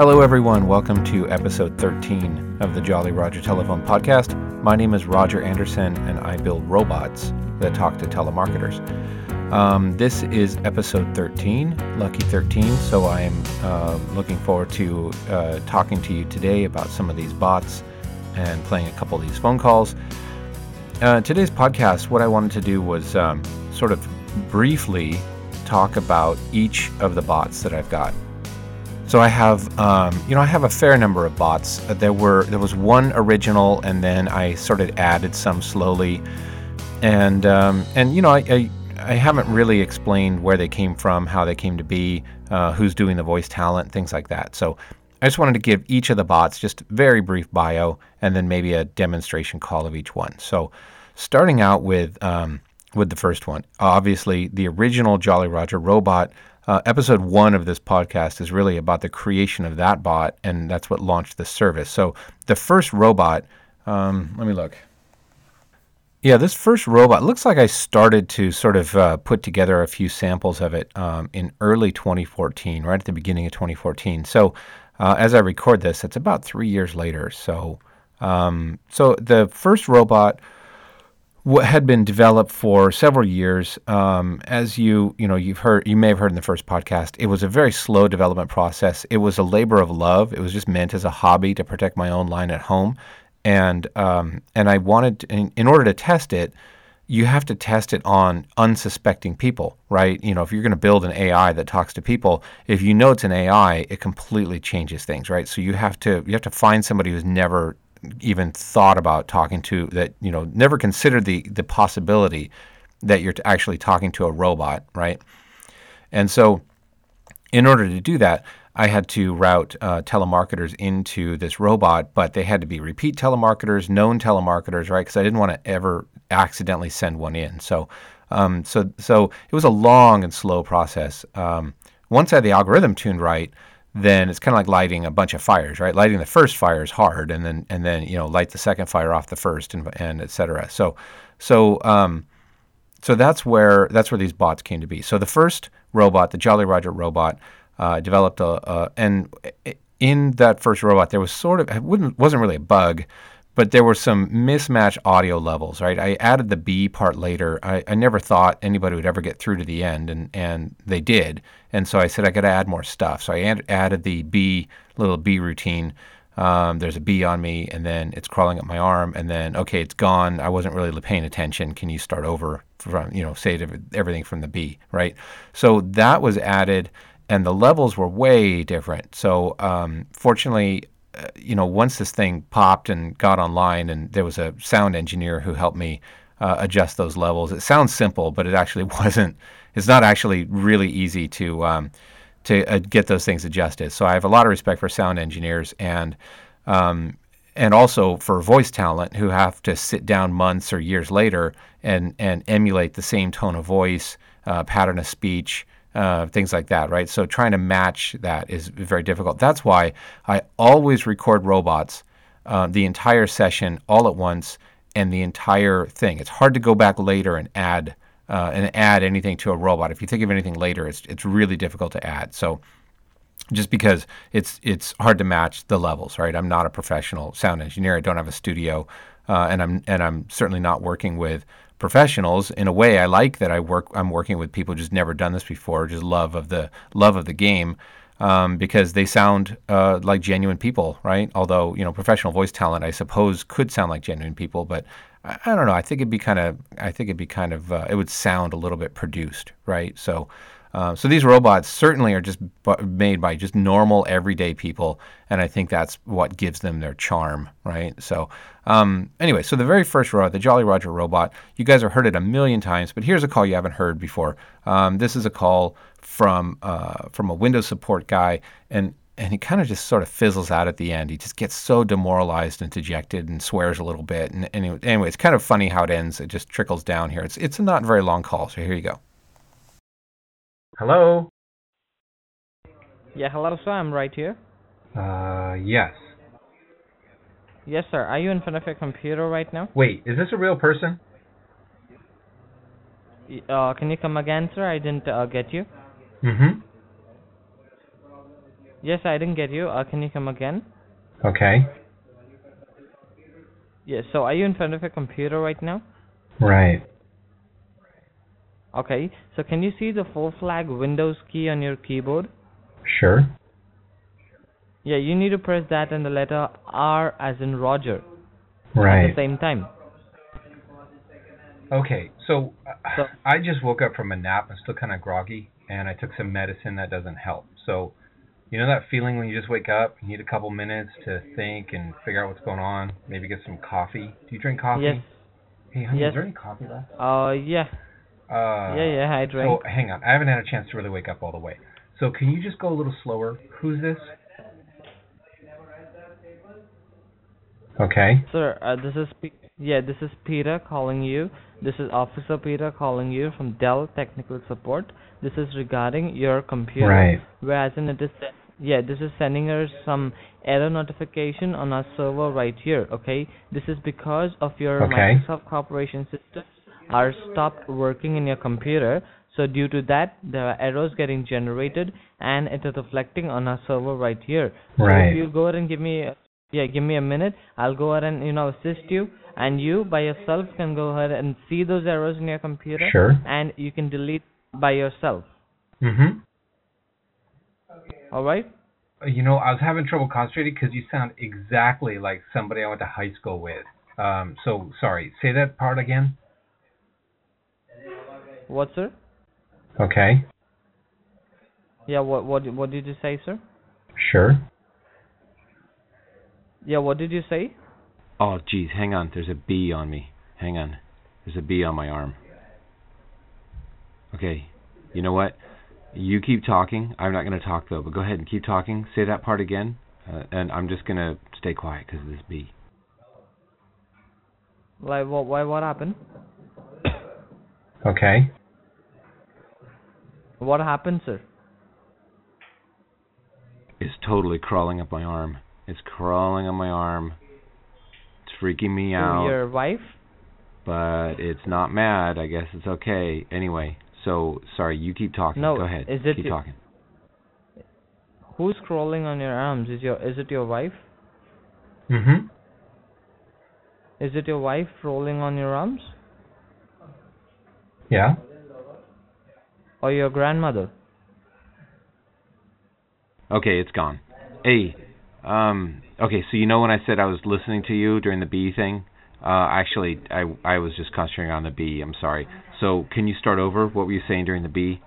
Hello everyone, welcome to episode 13 of the Jolly Roger Telephone Podcast. My name is Roger Anderson and I build robots that talk to telemarketers. This is episode 13, lucky 13, so I'm looking forward to talking to you today about some of these bots and playing a couple of these phone calls. Today's podcast, what I wanted to do was sort of briefly talk about each of the bots that I've got. So I have, I have a fair number of bots. There was one original, and then I sort of added some slowly. I haven't really explained where they came from, how they came to be, who's doing the voice talent, things like that. So I just wanted to give each of the bots just a very brief bio, and then maybe a demonstration call of each one. So starting out with the first one, obviously the original Jolly Roger robot. Episode 1 of this podcast is really about the creation of that bot, and that's what launched the service. So the first robot, let me look. Yeah, this first robot, looks like I started to sort of put together a few samples of it in early 2014, right at the beginning of 2014. So as I record this, it's about 3 years later. So, the first robot had been developed for several years. As you may have heard in the first podcast, it was a very slow development process. It was a labor of love. It was just meant as a hobby to protect my own line at home, and I wanted to, in order to test it, you have to test it on unsuspecting people, right? You know, if you're going to build an AI that talks to people, if you know it's an AI, it completely changes things, right? So you have to find somebody who's never even thought about talking to, that, you know, never considered the possibility that you're actually talking to a robot, right? And so in order to do that, I had to route telemarketers into this robot, but they had to be repeat telemarketers, known telemarketers, right? Because I didn't want to ever accidentally send one in. So it was a long and slow process. Once I had the algorithm tuned right, then it's kind of like lighting a bunch of fires, right? Lighting the first fire is hard, and then light the second fire off the first, and et cetera. So that's where these bots came to be. So the first robot, the Jolly Roger robot, developed and in that first robot there was sort of, it wasn't really a bug, but there were some mismatched audio levels, right? I added the B part later. I never thought anybody would ever get through to the end, and they did. And so I said I got to add more stuff. So I added the B, little B routine. There's a bee on me, and then it's crawling up my arm, and then, okay, it's gone. I wasn't really paying attention. Can you start over from, say everything from the B, right? So that was added, and the levels were way different. So fortunately, once this thing popped and got online, and there was a sound engineer who helped me adjust those levels. It sounds simple, but it actually wasn't. It's not actually really easy to get those things adjusted. So I have a lot of respect for sound engineers and also for voice talent who have to sit down months or years later and emulate the same tone of voice, pattern of speech, things like that, right? So trying to match that is very difficult. That's why I always record robots, the entire session all at once, and the entire thing. It's hard to go back later and add anything to a robot. If you think of anything later, it's really difficult to add. So just because it's hard to match the levels, right? I'm not a professional sound engineer. I don't have a studio, and I'm certainly not working with professionals. In a way, I like that I'm working with people who's never done this before, just love of the game, because they sound like genuine people, right? Although, professional voice talent, I suppose, could sound like genuine people, but I don't know. I think it would sound a little bit produced, right? So, these robots certainly are just made by just normal, everyday people, and I think that's what gives them their charm, right? So, so the very first robot, the Jolly Roger robot, you guys have heard it a million times, but here's a call you haven't heard before. This is a call from a Windows support guy, and he kind of just sort of fizzles out at the end. He just gets so demoralized and dejected and swears a little bit. And anyway, it's kind of funny how it ends. It just trickles down here. It's a not very long call, so here you go. Hello? Yeah, hello, sir. I'm right here. Yes. Yes, sir. Are you in front of your computer right now? Wait, is this a real person? Can you come again, sir? I didn't get you. Mm-hmm. Yes, I didn't get you. Can you come again? Okay. Yes, so are you in front of your computer right now? Right. Okay, so can you see the full flag Windows key on your keyboard? Sure. Yeah, you need to press that and the letter R as in Roger. Right. At the same time. Okay, so I just woke up from a nap. I'm still kind of groggy, and I took some medicine that doesn't help. So, you know that feeling when you just wake up, you need a couple minutes to think and figure out what's going on, maybe get some coffee. Do you drink coffee? Yes. Hey, honey, is there any coffee left? Yeah. Yeah, I drink. So, hang on. I haven't had a chance to really wake up all the way. So, can you just go a little slower? Who's this? Okay. Sir, this is Peter calling you. This is Officer Peter calling you from Dell Technical Support. This is regarding your computer. Right. Whereas in it is, this is sending us some error notification on our server right here, okay? This is because of your Microsoft Corporation systems are stopped working in your computer. So due to that, there are errors getting generated and it is reflecting on our server right here. Right. So if you go ahead and give me a minute. I'll go ahead and, assist you. And you, by yourself, can go ahead and see those errors in your computer. Sure. And you can delete by yourself. Mm-hmm. All right? I was having trouble concentrating because you sound exactly like somebody I went to high school with. So, sorry. Say that part again. What, sir? Okay. Yeah, what did you say, sir? Sure. Yeah, what did you say? Oh, geez, hang on. There's a bee on me. Hang on. There's a bee on my arm. Okay, you know what? You keep talking. I'm not going to talk, though, but go ahead and keep talking. Say that part again, and I'm just going to stay quiet because of this bee. Like, what happened? Okay. What happened, sir? It's totally crawling up my arm. It's crawling on my arm. It's freaking me out. Your wife? But it's not mad. I guess it's okay. Anyway, so, sorry, you keep talking. No, go ahead. Keep talking. Who's crawling on your arms? Is it your wife? Mm-hmm. Is it your wife crawling on your arms? Yeah. Or your grandmother? Okay, it's gone. Hey. Okay, so when I said I was listening to you during the bee thing, actually, I was just concentrating on the bee. I'm sorry. So can you start over? What were you saying during the bee?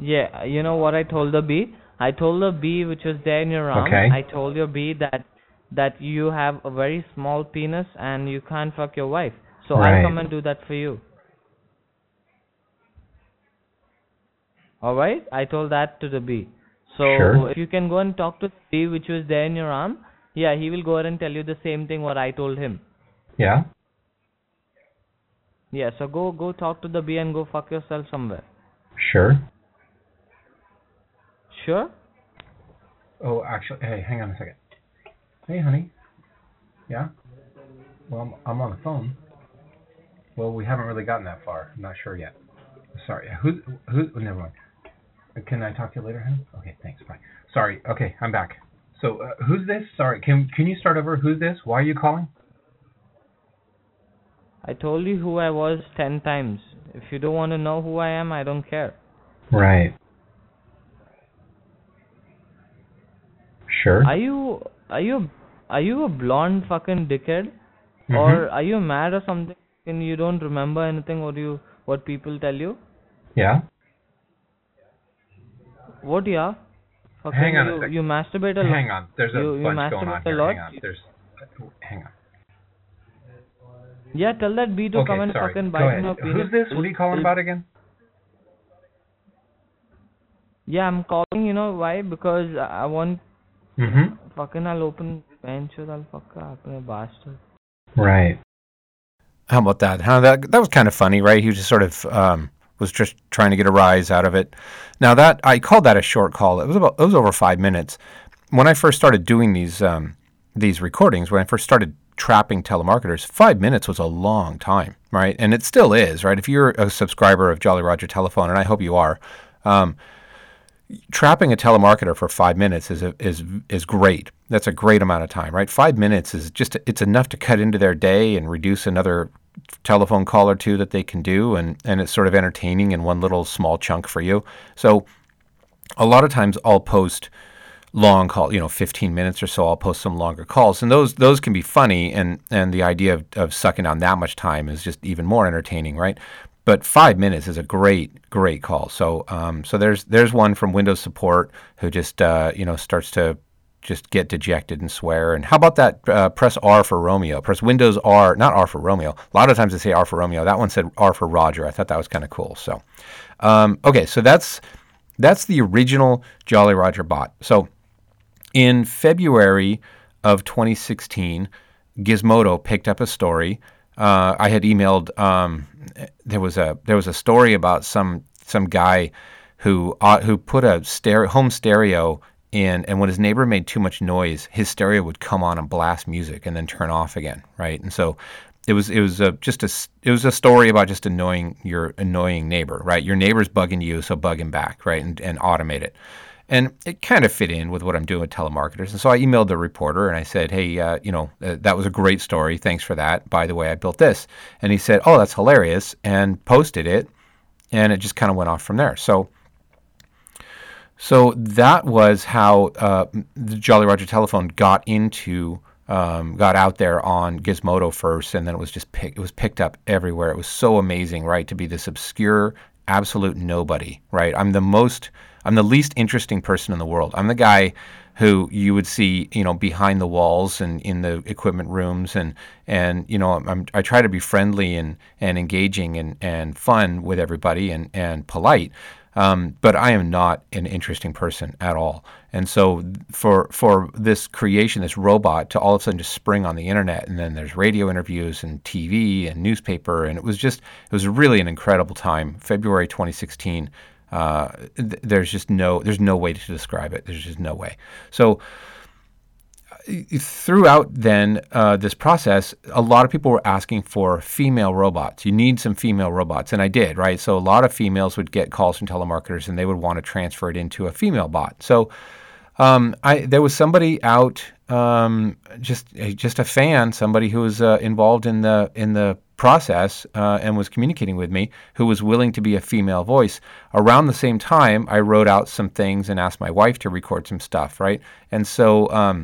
Yeah, you know what I told the bee? I told the bee which was there in your arm. Okay. I told your bee that you have a very small penis and you can't fuck your wife. So right. I'll come and do that for you. All right? I told that to the bee. So sure. If you can go and talk to the bee which was there in your arm, yeah, he will go ahead and tell you the same thing what I told him. Yeah? Yeah, so go talk to the bee and go fuck yourself somewhere. Sure. Sure? Oh, actually, hey, hang on a second. Hey, honey. Yeah? Well, I'm on the phone. Well, we haven't really gotten that far. I'm not sure yet. Sorry. Who? Never mind. Can I talk to you later, honey? Okay, thanks. Bye. Sorry. Okay, I'm back. So, who's this? Sorry. Can you start over? Who's this? Why are you calling? I told you who I was 10 times. If you don't want to know who I am, I don't care. Right. Sure. Are you a blonde fucking dickhead? Mm-hmm. Or are you mad or something and you don't remember anything what people tell you? Yeah. What, yeah? Fucking hang on a second. You masturbate a lot. Hang on. There's a bunch going on here. Hang on. Hang on. Yeah, tell that bee to come and fucking bite him up. Who's this? What are you calling about again? Yeah, I'm calling, why? Because I want... Mm-hmm. Fucking I'll open... I'll fuck up, you bastard. Right. How about that? Huh? That was kind of funny, right? He was just sort of... was just trying to get a rise out of it. Now that I called that a short call, it was over 5 minutes. When I first started doing these recordings, when I first started trapping telemarketers, 5 minutes was a long time, right? And it still is, right? If you're a subscriber of Jolly Roger Telephone, and I hope you are, trapping a telemarketer for 5 minutes is great. That's a great amount of time, right? 5 minutes is just, it's enough to cut into their day and reduce another telephone call or two that they can do, and it's sort of entertaining in one little small chunk for you. So a lot of times I'll post long call, 15 minutes or so, I'll post some longer calls, and those can be funny, and the idea of sucking down that much time is just even more entertaining, right? But 5 minutes is a great call. So so there's one from Windows support who just starts to just get dejected and swear. And how about that? Press R for Romeo. Press Windows R, not R for Romeo. A lot of times they say R for Romeo. That one said R for Roger. I thought that was kind of cool. So okay, so that's the original Jolly Roger bot. So in February of 2016, Gizmodo picked up a story. I had emailed. There was a story about some guy who put a home stereo in, and when his neighbor made too much noise, his stereo would come on and blast music and then turn off again, right? And so it was a story about just annoying your annoying neighbor, right? Your neighbor's bugging you, so bug him back, right? And automate it. And it kind of fit in with what I'm doing with telemarketers. And so I emailed the reporter and I said, hey, that was a great story. Thanks for that. By the way, I built this. And he said, oh, that's hilarious, and posted it. And it just kind of went off from there. So that was how the Jolly Roger Telephone got out there on Gizmodo first, and then it was just picked up everywhere. It was so amazing, right, to be this obscure, absolute nobody, right? I'm the least interesting person in the world. I'm the guy who you would see, behind the walls and in the equipment rooms, and I try to be friendly and engaging and fun with everybody and polite, but I am not an interesting person at all. And so for this creation, this robot, to all of a sudden just spring on the internet, and then there's radio interviews and TV and newspaper, and it was really an incredible time. February 2016. There's no way to describe it. There's just no way. So throughout then this process, a lot of people were asking for female robots. You need some female robots, and I did, right? So a lot of females would get calls from telemarketers, and they would want to transfer it into a female bot. So there was somebody out, just a fan, somebody who was involved in the process and was communicating with me, who was willing to be a female voice. Around the same time, I wrote out some things and asked my wife to record some stuff, right? And so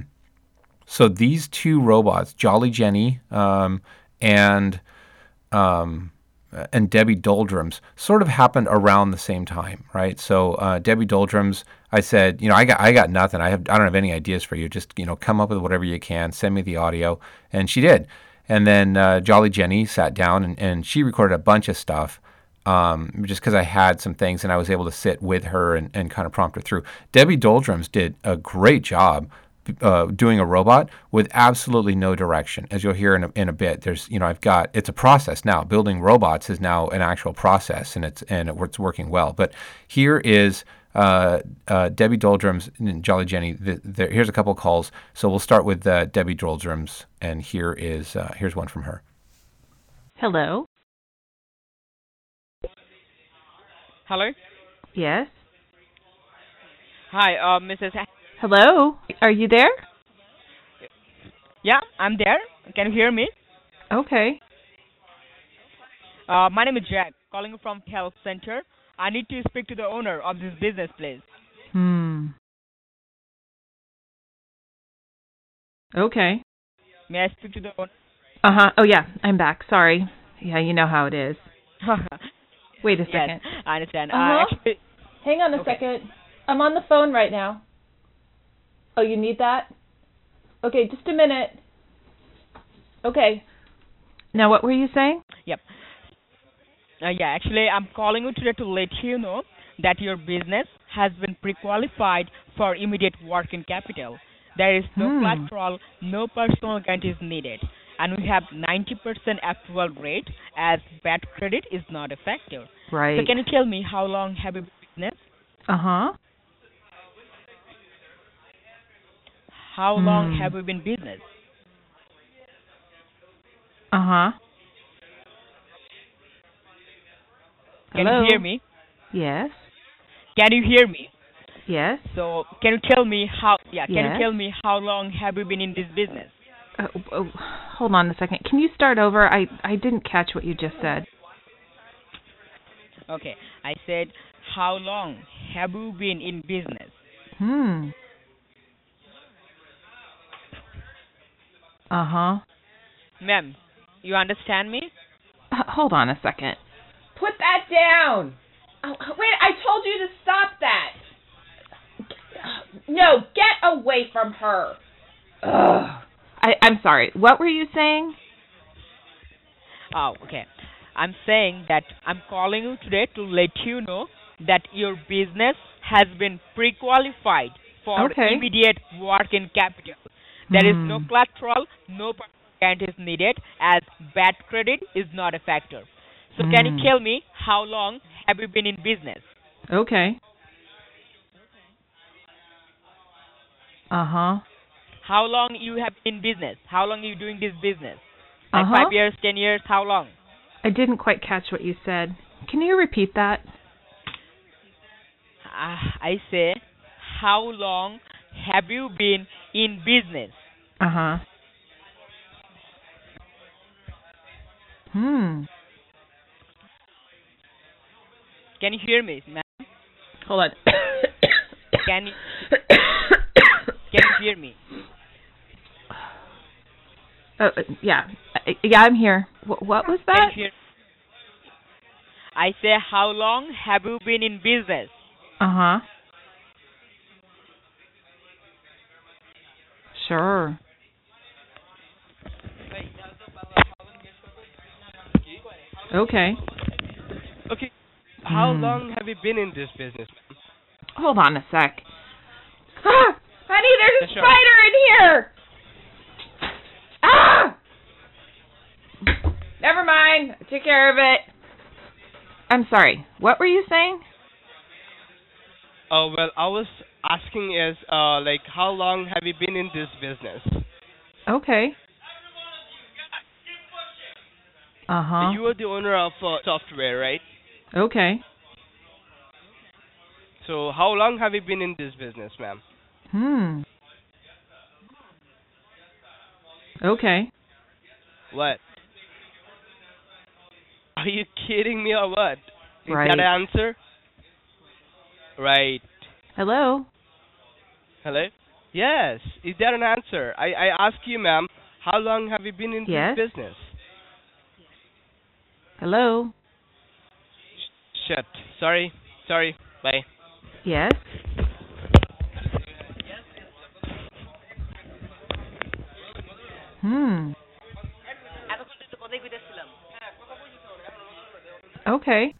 so these two robots, Jolly Jenny and Debbie Doldrums, sort of happened around the same time, right? So Debbie Doldrums, I said, I got nothing. I don't have any ideas for you. Just come up with whatever you can. Send me the audio, and she did. And then Jolly Jenny sat down and she recorded a bunch of stuff just because I had some things and I was able to sit with her and kind of prompt her through. Debbie Doldrums did a great job doing a robot with absolutely no direction. As you'll hear in a bit, there's, it's a process now. Building robots is now an actual process and it's working well. But here is Debbie Doldrums and Jolly Jenny. Here's a couple of calls. So we'll start with Debbie Doldrums, and here's one from her. Hello. Hello. Yes. Hi, Mrs. Hello. Are you there? Yeah, I'm there. Can you hear me? Okay. My name is Jack, calling from Health Center. I need to speak to the owner of this business, please. Okay. May I speak to the owner? Oh, yeah, I'm back. Sorry. Yeah, you know how it is. Wait a second. Yes, I understand. Hang on a second. I'm on the phone right now. Oh, you need that? Okay, just a minute. Okay. Now, what were you saying? Yep. I'm calling you today to let you know that your business has been pre-qualified for immediate working capital. There is no collateral, no personal guarantees needed, and we have 90% approval rate as bad credit is not a factor. Right. So can you tell me how long have you been in business? How long have you been in business? Can you hear me? Yes. Can you hear me? Yes. So can you tell me how? Yeah. Can you tell me how long have you been in this business? Hold on a second. Can you start over? I didn't catch what you just said. Okay. I said, how long have you been in business? Ma'am, you understand me? Hold on a second. Put that down. Oh, wait, I told you to stop that. No, get away from her. Ugh. I'm sorry. What were you saying? Oh, okay. I'm saying that I'm calling you today to let you know that your business has been pre-qualified for immediate working capital. There is no collateral, no guarantee is needed, as bad credit is not a factor. So can you tell me how long have you been in business? Okay. How long you have been in business? How long are you doing this business? Like 5 years, 10 years, how long? I didn't quite catch what you said. Can you repeat that? I say, how long have you been in business? Can you hear me, ma'am? Hold on. Can you hear me? Yeah, I'm here. What was that? I say, how long have you been in business? Sure. Okay. How long have you been in this business? Hold on a sec. Ah, honey, there's a spider in here. Ah! Never mind. I took care of it. I'm sorry. What were you saying? Oh, well, I was asking is, like, how long have you been in this business? Okay. So you are the owner of software, right? Okay. So how long have you been in this business, ma'am? Okay. What? Are you kidding me or what? Right. Is that an answer? Right. Hello? Hello? Yes. Is that an answer? I ask you, ma'am, how long have you been in this business? Hello? Shit. Sorry. Bye. Yes? Okay.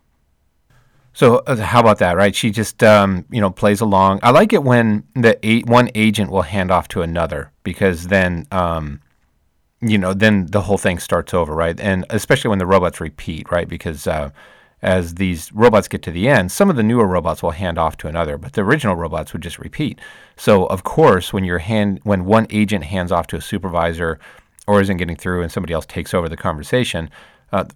So how about that, right? She just, plays along. I like it when the one agent will hand off to another, because then, then the whole thing starts over, right? And especially when the robots repeat, right? Because as these robots get to the end, some of the newer robots will hand off to another, but the original robots would just repeat. So of course, when one agent hands off to a supervisor or isn't getting through and somebody else takes over the conversation,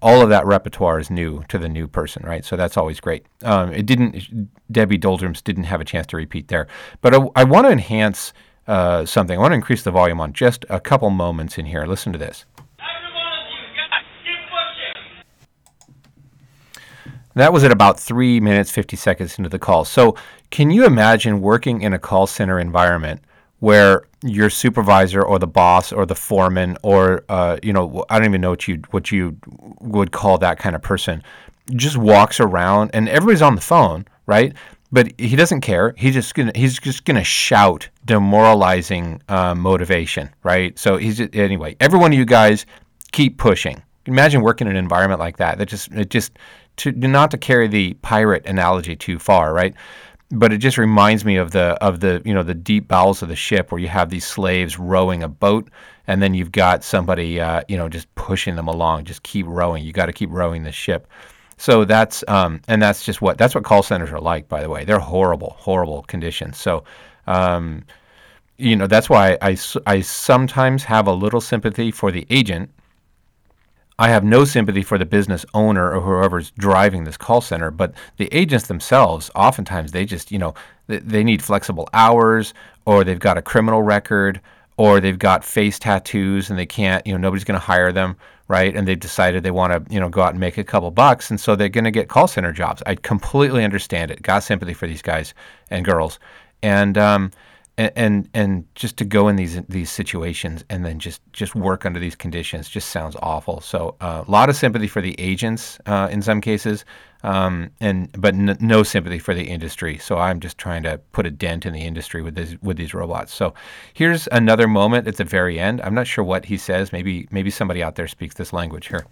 all of that repertoire is new to the new person, right? So that's always great. Debbie Doldrums didn't have a chance to repeat there. But I want to enhance something. I want to increase the volume on just a couple moments in here. Listen to this. That was at about 3 minutes, 50 seconds into the call. So can you imagine working in a call center environment where your supervisor or the boss or the foreman or I don't even know what you would call that kind of person just walks around and everybody's on the phone, right? But he doesn't care. He's just gonna shout demoralizing motivation, right? So anyway. Every one of you guys keep pushing. Imagine working in an environment like that. Not to carry the pirate analogy too far, right? But it just reminds me of the deep bowels of the ship where you have these slaves rowing a boat, and then you've got somebody just pushing them along, just keep rowing. You got to keep rowing the ship. So that's that's what call centers are like. By the way, they're horrible conditions. So that's why I sometimes have a little sympathy for the agent I have no sympathy for the business owner or whoever's driving this call center, but the agents themselves, oftentimes they just, they need flexible hours, or they've got a criminal record, or they've got face tattoos and they can't, nobody's going to hire them, right? And they've decided they want to, go out and make a couple bucks. And so they're going to get call center jobs. I completely understand it. Got sympathy for these guys and girls. And just to go in these situations and then just work under these conditions just sounds awful. So a lot of sympathy for the agents in some cases, but no sympathy for the industry. So I'm just trying to put a dent in the industry with these robots. So here's another moment at the very end. I'm not sure what he says. Maybe somebody out there speaks this language here.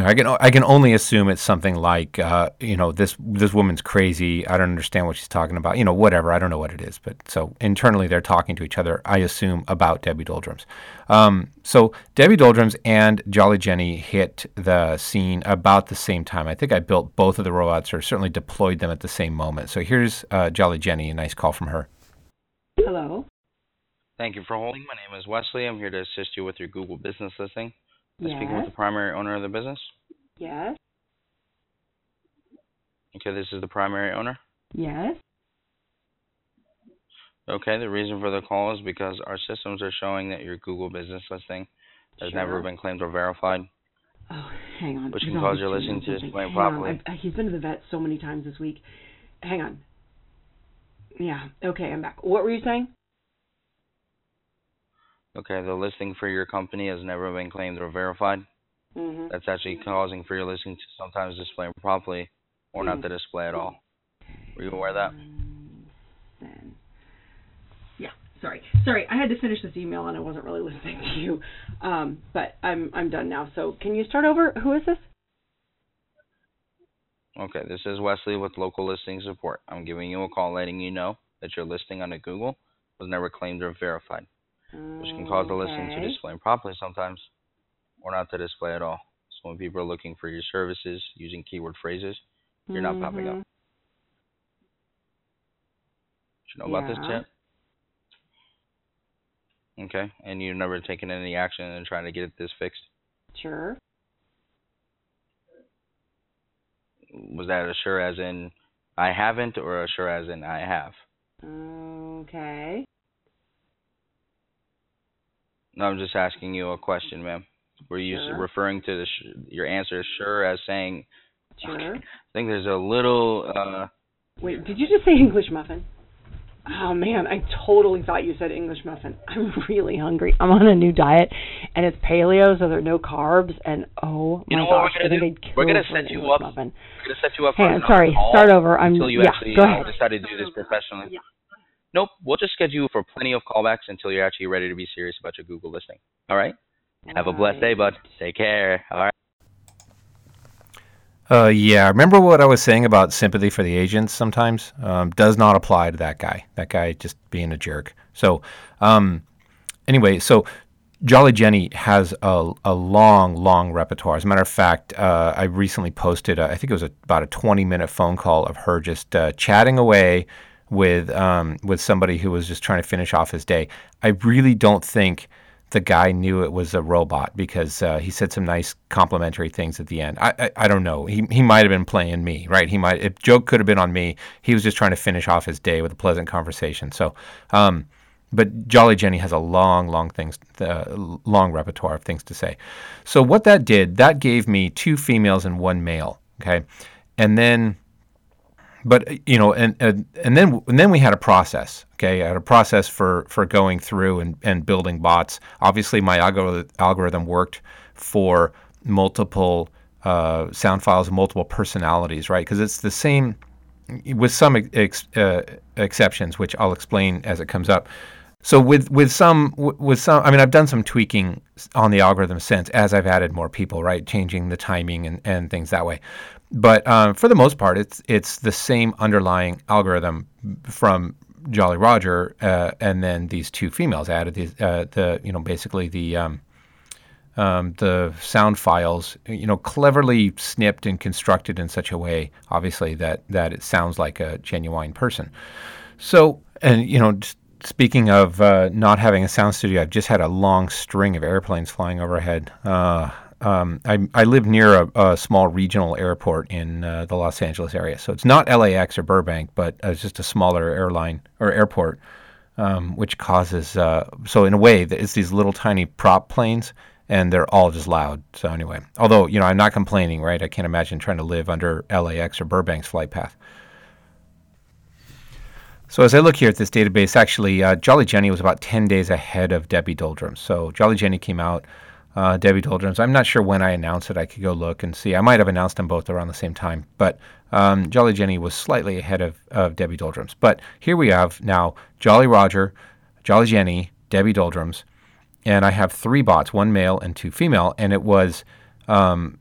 I can only assume it's something like, this woman's crazy. I don't understand what she's talking about. Whatever. I don't know what it is. But so internally they're talking to each other, I assume, about Debbie Doldrums. So Debbie Doldrums and Jolly Jenny hit the scene about the same time. I think I built both of the robots or certainly deployed them at the same moment. So here's Jolly Jenny, a nice call from her. Hello. Thank you for holding. My name is Wesley. I'm here to assist you with your Google business listing. Yes. Speaking with the primary owner of the business? Yes. Okay, this is the primary owner? Yes. Okay, the reason for the call is because our systems are showing that your Google business listing has never been claimed or verified. Oh, hang on. Which can cause your listing to display improperly. He's been to the vet so many times this week. Hang on. Yeah, okay, I'm back. What were you saying? Okay, the listing for your company has never been claimed or verified. Mm-hmm. That's actually causing for your listing to sometimes display improperly or not to display at all. Were you aware of that? Yeah, sorry. I had to finish this email and I wasn't really listening to you. But I'm done now. So can you start over? Who is this? Okay, this is Wesley with Local Listing Support. I'm giving you a call letting you know that your listing on Google was never claimed or verified, which can cause the listing to display improperly sometimes or not to display at all. So when people are looking for your services using keyword phrases, you're not popping up. Did you know about this, Chad? Okay. And you've never taken any action in trying to get this fixed? Sure. Was that a sure as in I haven't or a sure as in I have? Okay. No, I'm just asking you a question, ma'am. Were you referring to your answer sure as saying sure? Okay, I think there's a little... Wait, did you just say English muffin? Oh, man, I totally thought you said English muffin. I'm really hungry. I'm on a new diet, and it's paleo, so there are no carbs, and oh my gosh. We're going to set you up. We're going to set you up for an all start over. Until you actually decide to do this professionally. Yeah. Nope, we'll just schedule you for plenty of callbacks until you're actually ready to be serious about your Google listing. All right? Have a blessed day, bud. Take care. All right. Remember what I was saying about sympathy for the agents sometimes? Does not apply to that guy. That guy just being a jerk. So anyway, so Jolly Jenny has a long, long repertoire. As a matter of fact, I recently posted, I think it was about a 20-minute phone call of her just chatting away with somebody who was just trying to finish off his day. I really don't think the guy knew it was a robot because he said some nice complimentary things at the end. I don't know. He might have been playing me, right? He might. If joke could have been on me. He was just trying to finish off his day with a pleasant conversation. So, but Jolly Jenny has a long repertoire of things to say. So what that did, that gave me two females and one male. Okay, and then. But and then we had a process. Okay, I had a process for going through and building bots. Obviously, my algorithm worked for multiple sound files, multiple personalities, right? Because it's the same, with some exceptions, which I'll explain as it comes up. So with some, I mean, I've done some tweaking on the algorithm since as I've added more people, right? Changing the timing and things that way. But for the most part, it's the same underlying algorithm from Jolly Roger, and then these two females added these, the sound files, cleverly snipped and constructed in such a way, obviously that it sounds like a genuine person. So, and Speaking of not having a sound studio, I've just had a long string of airplanes flying overhead. I live near a small regional airport in the Los Angeles area. So it's not LAX or Burbank, but it's just a smaller airline or airport, which causes... so in a way, it's these little tiny prop planes, and they're all just loud. So anyway, although, you know, I'm not complaining, right? I can't imagine trying to live under LAX or Burbank's flight path. So as I look here at this database, actually, Jolly Jenny was about 10 days ahead of Debbie Doldrums. So Jolly Jenny came out. Debbie Doldrums, I'm not sure when I announced it. I could go look and see. I might have announced them both around the same time. But Jolly Jenny was slightly ahead of Debbie Doldrums. But here we have now Jolly Roger, Jolly Jenny, Debbie Doldrums. And I have three bots, one male and two female. And it was, and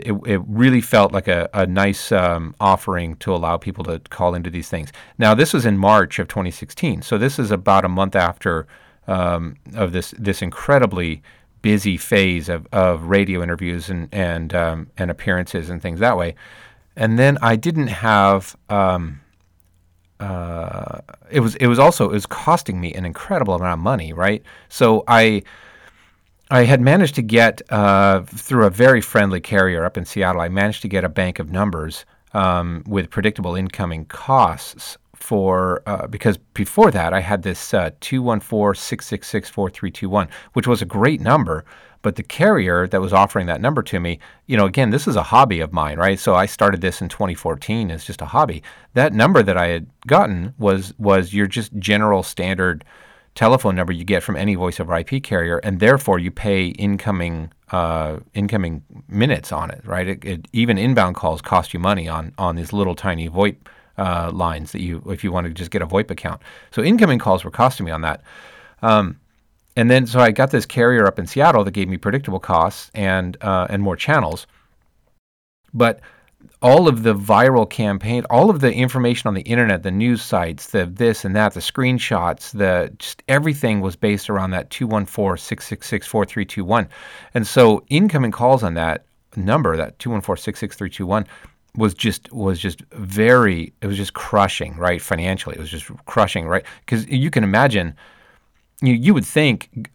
it really felt like a nice offering to allow people to call into these things. Now, this was in March of 2016. So this is about a month after of this incredibly busy phase of radio interviews and appearances and things that way. And then I didn't have, it was costing me an incredible amount of money, right? So I had managed to get, through a very friendly carrier up in Seattle, I managed to get a bank of numbers with predictable incoming costs for, because before that I had this 214-666-4321, which was a great number, but the carrier that was offering that number to me, you know, again, this is a hobby of mine, right? So I started this in 2014 as just a hobby. That number that I had gotten was your just general standard telephone number you get from any voice over IP carrier, and therefore you pay incoming minutes on it, right? It even inbound calls cost you money on these little tiny VoIP lines that if you want to just get a VoIP account. So incoming calls were costing me on that. And then, so I got this carrier up in Seattle that gave me predictable costs and more channels. But all of the viral campaign, all of the information on the internet, the news sites, the this and that, the screenshots, just everything was based around that 214-666-4321. And so incoming calls on that number, that 214-666-4321, was just crushing, right? Financially, it was just crushing, right? Because you can imagine, you would think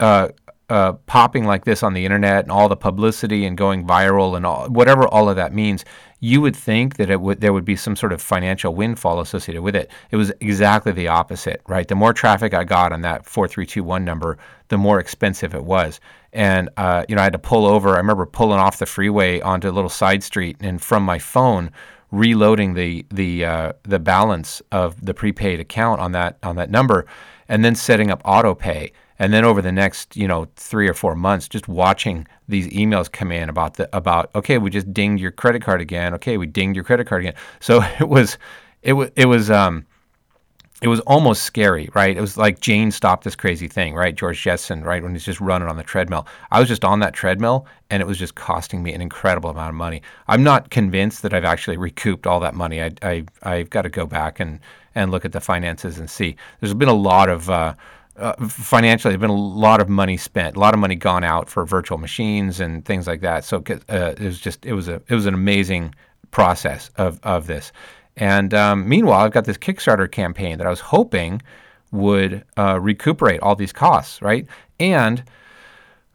popping like this on the internet and all the publicity and going viral and all, whatever all of that means, you would think that there would be some sort of financial windfall associated with it. It was exactly the opposite, right? The more traffic I got on that 4321 number, the more expensive it was. And, you know, I had to pull over. I remember pulling off the freeway onto a little side street and from my phone reloading the balance of the prepaid account on that number and then setting up auto pay. And then over the next, you know, 3 or 4 months, just watching these emails come in about, okay, we just dinged your credit card again. Okay, we dinged your credit card again. So it was almost scary, right? It was like Jane stopped this crazy thing, right? George Jetson, right? When he's just running on the treadmill. I was just on that treadmill and it was just costing me an incredible amount of money. I'm not convinced that I've actually recouped all that money. I've got to go back and look at the finances and see. There's been a lot of, financially, there's been a lot of money spent, a lot of money gone out for virtual machines and things like that. So it was an amazing process of this. And meanwhile, I've got this Kickstarter campaign that I was hoping would recuperate all these costs, right? And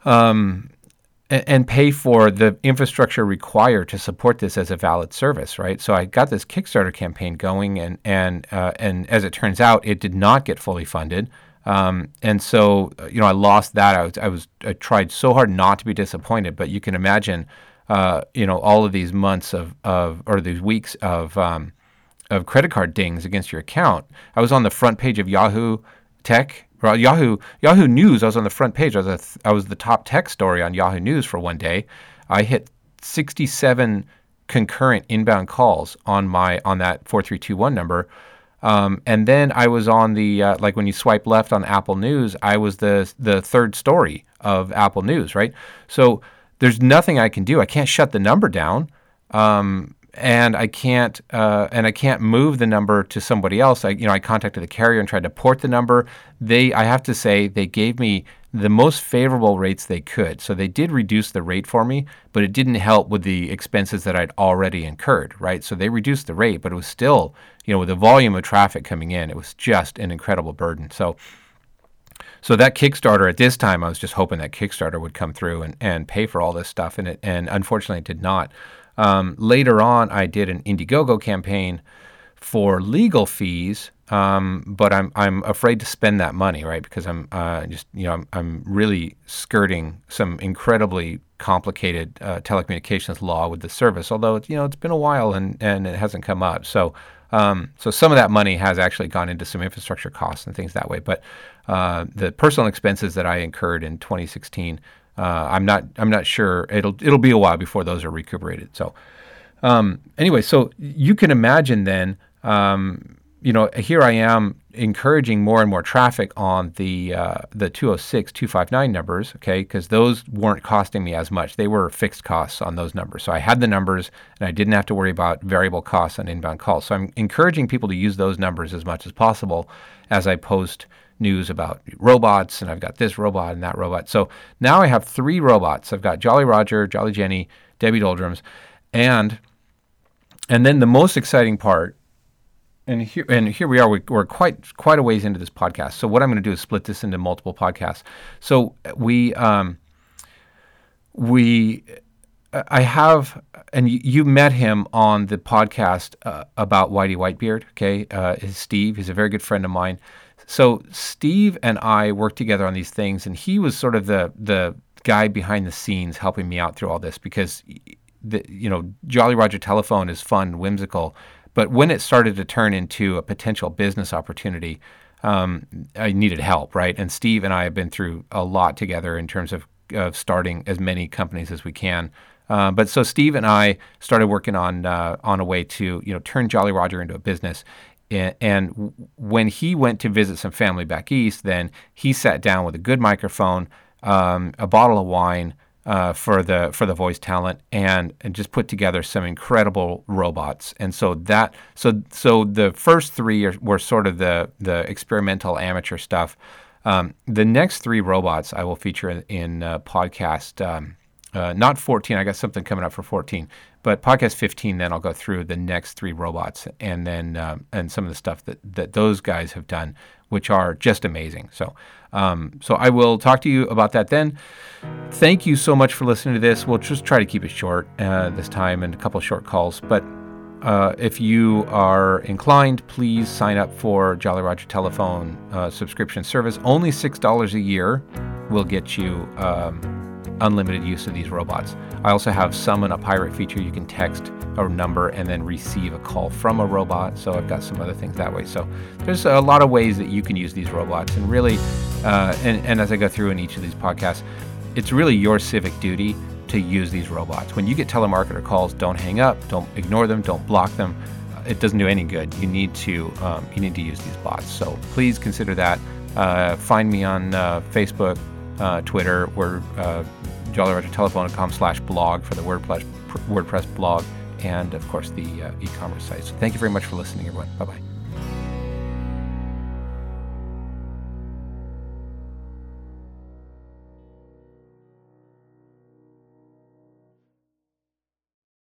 pay for the infrastructure required to support this as a valid service, right? So I got this Kickstarter campaign going, and as it turns out, it did not get fully funded. And so, you know, I lost that. I tried so hard not to be disappointed, but you can imagine, you know, all of these months or these weeks of credit card dings against your account. I was on the front page of Yahoo Tech, or Yahoo News. I was on the front page. I was the top tech story on Yahoo News for one day. I hit 67 concurrent inbound calls on that 4321 number. And then I was on the, like when you swipe left on Apple News, I was the third story of Apple News, right? So there's nothing I can do. I can't shut the number down. And I can't move the number to somebody else. I contacted the carrier and tried to port the number. I have to say they gave me the most favorable rates they could. So they did reduce the rate for me, but it didn't help with the expenses that I'd already incurred, right? So they reduced the rate, but it was still, with the volume of traffic coming in, it was just an incredible burden. So that Kickstarter at this time, I was just hoping that Kickstarter would come through and pay for all this stuff, and unfortunately it did not. Later on, I did an Indiegogo campaign for legal fees, but I'm afraid to spend that money, right? Because I'm really skirting some incredibly complicated telecommunications law with the service. Although it's been a while and it hasn't come up. So some of that money has actually gone into some infrastructure costs and things that way. But the personal expenses that I incurred in 2016. I'm not sure it'll be a while before those are recuperated. So anyway, so you can imagine then, here I am encouraging more and more traffic on the 206, 259 numbers, okay, because those weren't costing me as much. They were fixed costs on those numbers. So I had the numbers and I didn't have to worry about variable costs on inbound calls. So I'm encouraging people to use those numbers as much as possible as I post news about robots, and I've got this robot and that robot. So now I have three robots. I've got Jolly Roger, Jolly Jenny, Debbie Doldrums, and then the most exciting part, and here we are, we're quite a ways into this podcast. So what I'm going to do is split this into multiple podcasts. So you met him on the podcast about Whitey Whitebeard, okay? It's Steve. He's a very good friend of mine. So Steve and I worked together on these things, and he was sort of the guy behind the scenes helping me out through all this, because Jolly Roger Telephone is fun and whimsical, but when it started to turn into a potential business opportunity, I needed help, right? And Steve and I have been through a lot together in terms of starting as many companies as we can. But so Steve and I started working on a way to turn Jolly Roger into a business. And when he went to visit some family back east, then he sat down with a good microphone, a bottle of wine for the voice talent, and just put together some incredible robots. And so the first three were sort of the experimental amateur stuff. The next three robots I will feature in podcast not 14. I got something coming up for 14. But podcast 15, then I'll go through the next three robots and then and some of the stuff that those guys have done, which are just amazing. So so I will talk to you about that then. Thank you so much for listening to this. We'll just try to keep it short this time and a couple of short calls. But if you are inclined, please sign up for Jolly Roger Telephone subscription service. Only $6 a year will get you unlimited use of these robots. I also have Summon a Pirate feature. You can text a number and then receive a call from a robot. So I've got some other things that way. So there's a lot of ways that you can use these robots. And really, and as I go through in each of these podcasts, it's really your civic duty to use these robots. When you get telemarketer calls, don't hang up, don't ignore them, don't block them. It doesn't do any good. You need to use these bots. So please consider that. Find me on Facebook, Twitter, or jollyrogentelephone.com/blog for the WordPress blog, and of course the e-commerce site. So thank you very much for listening, everyone. Bye-bye.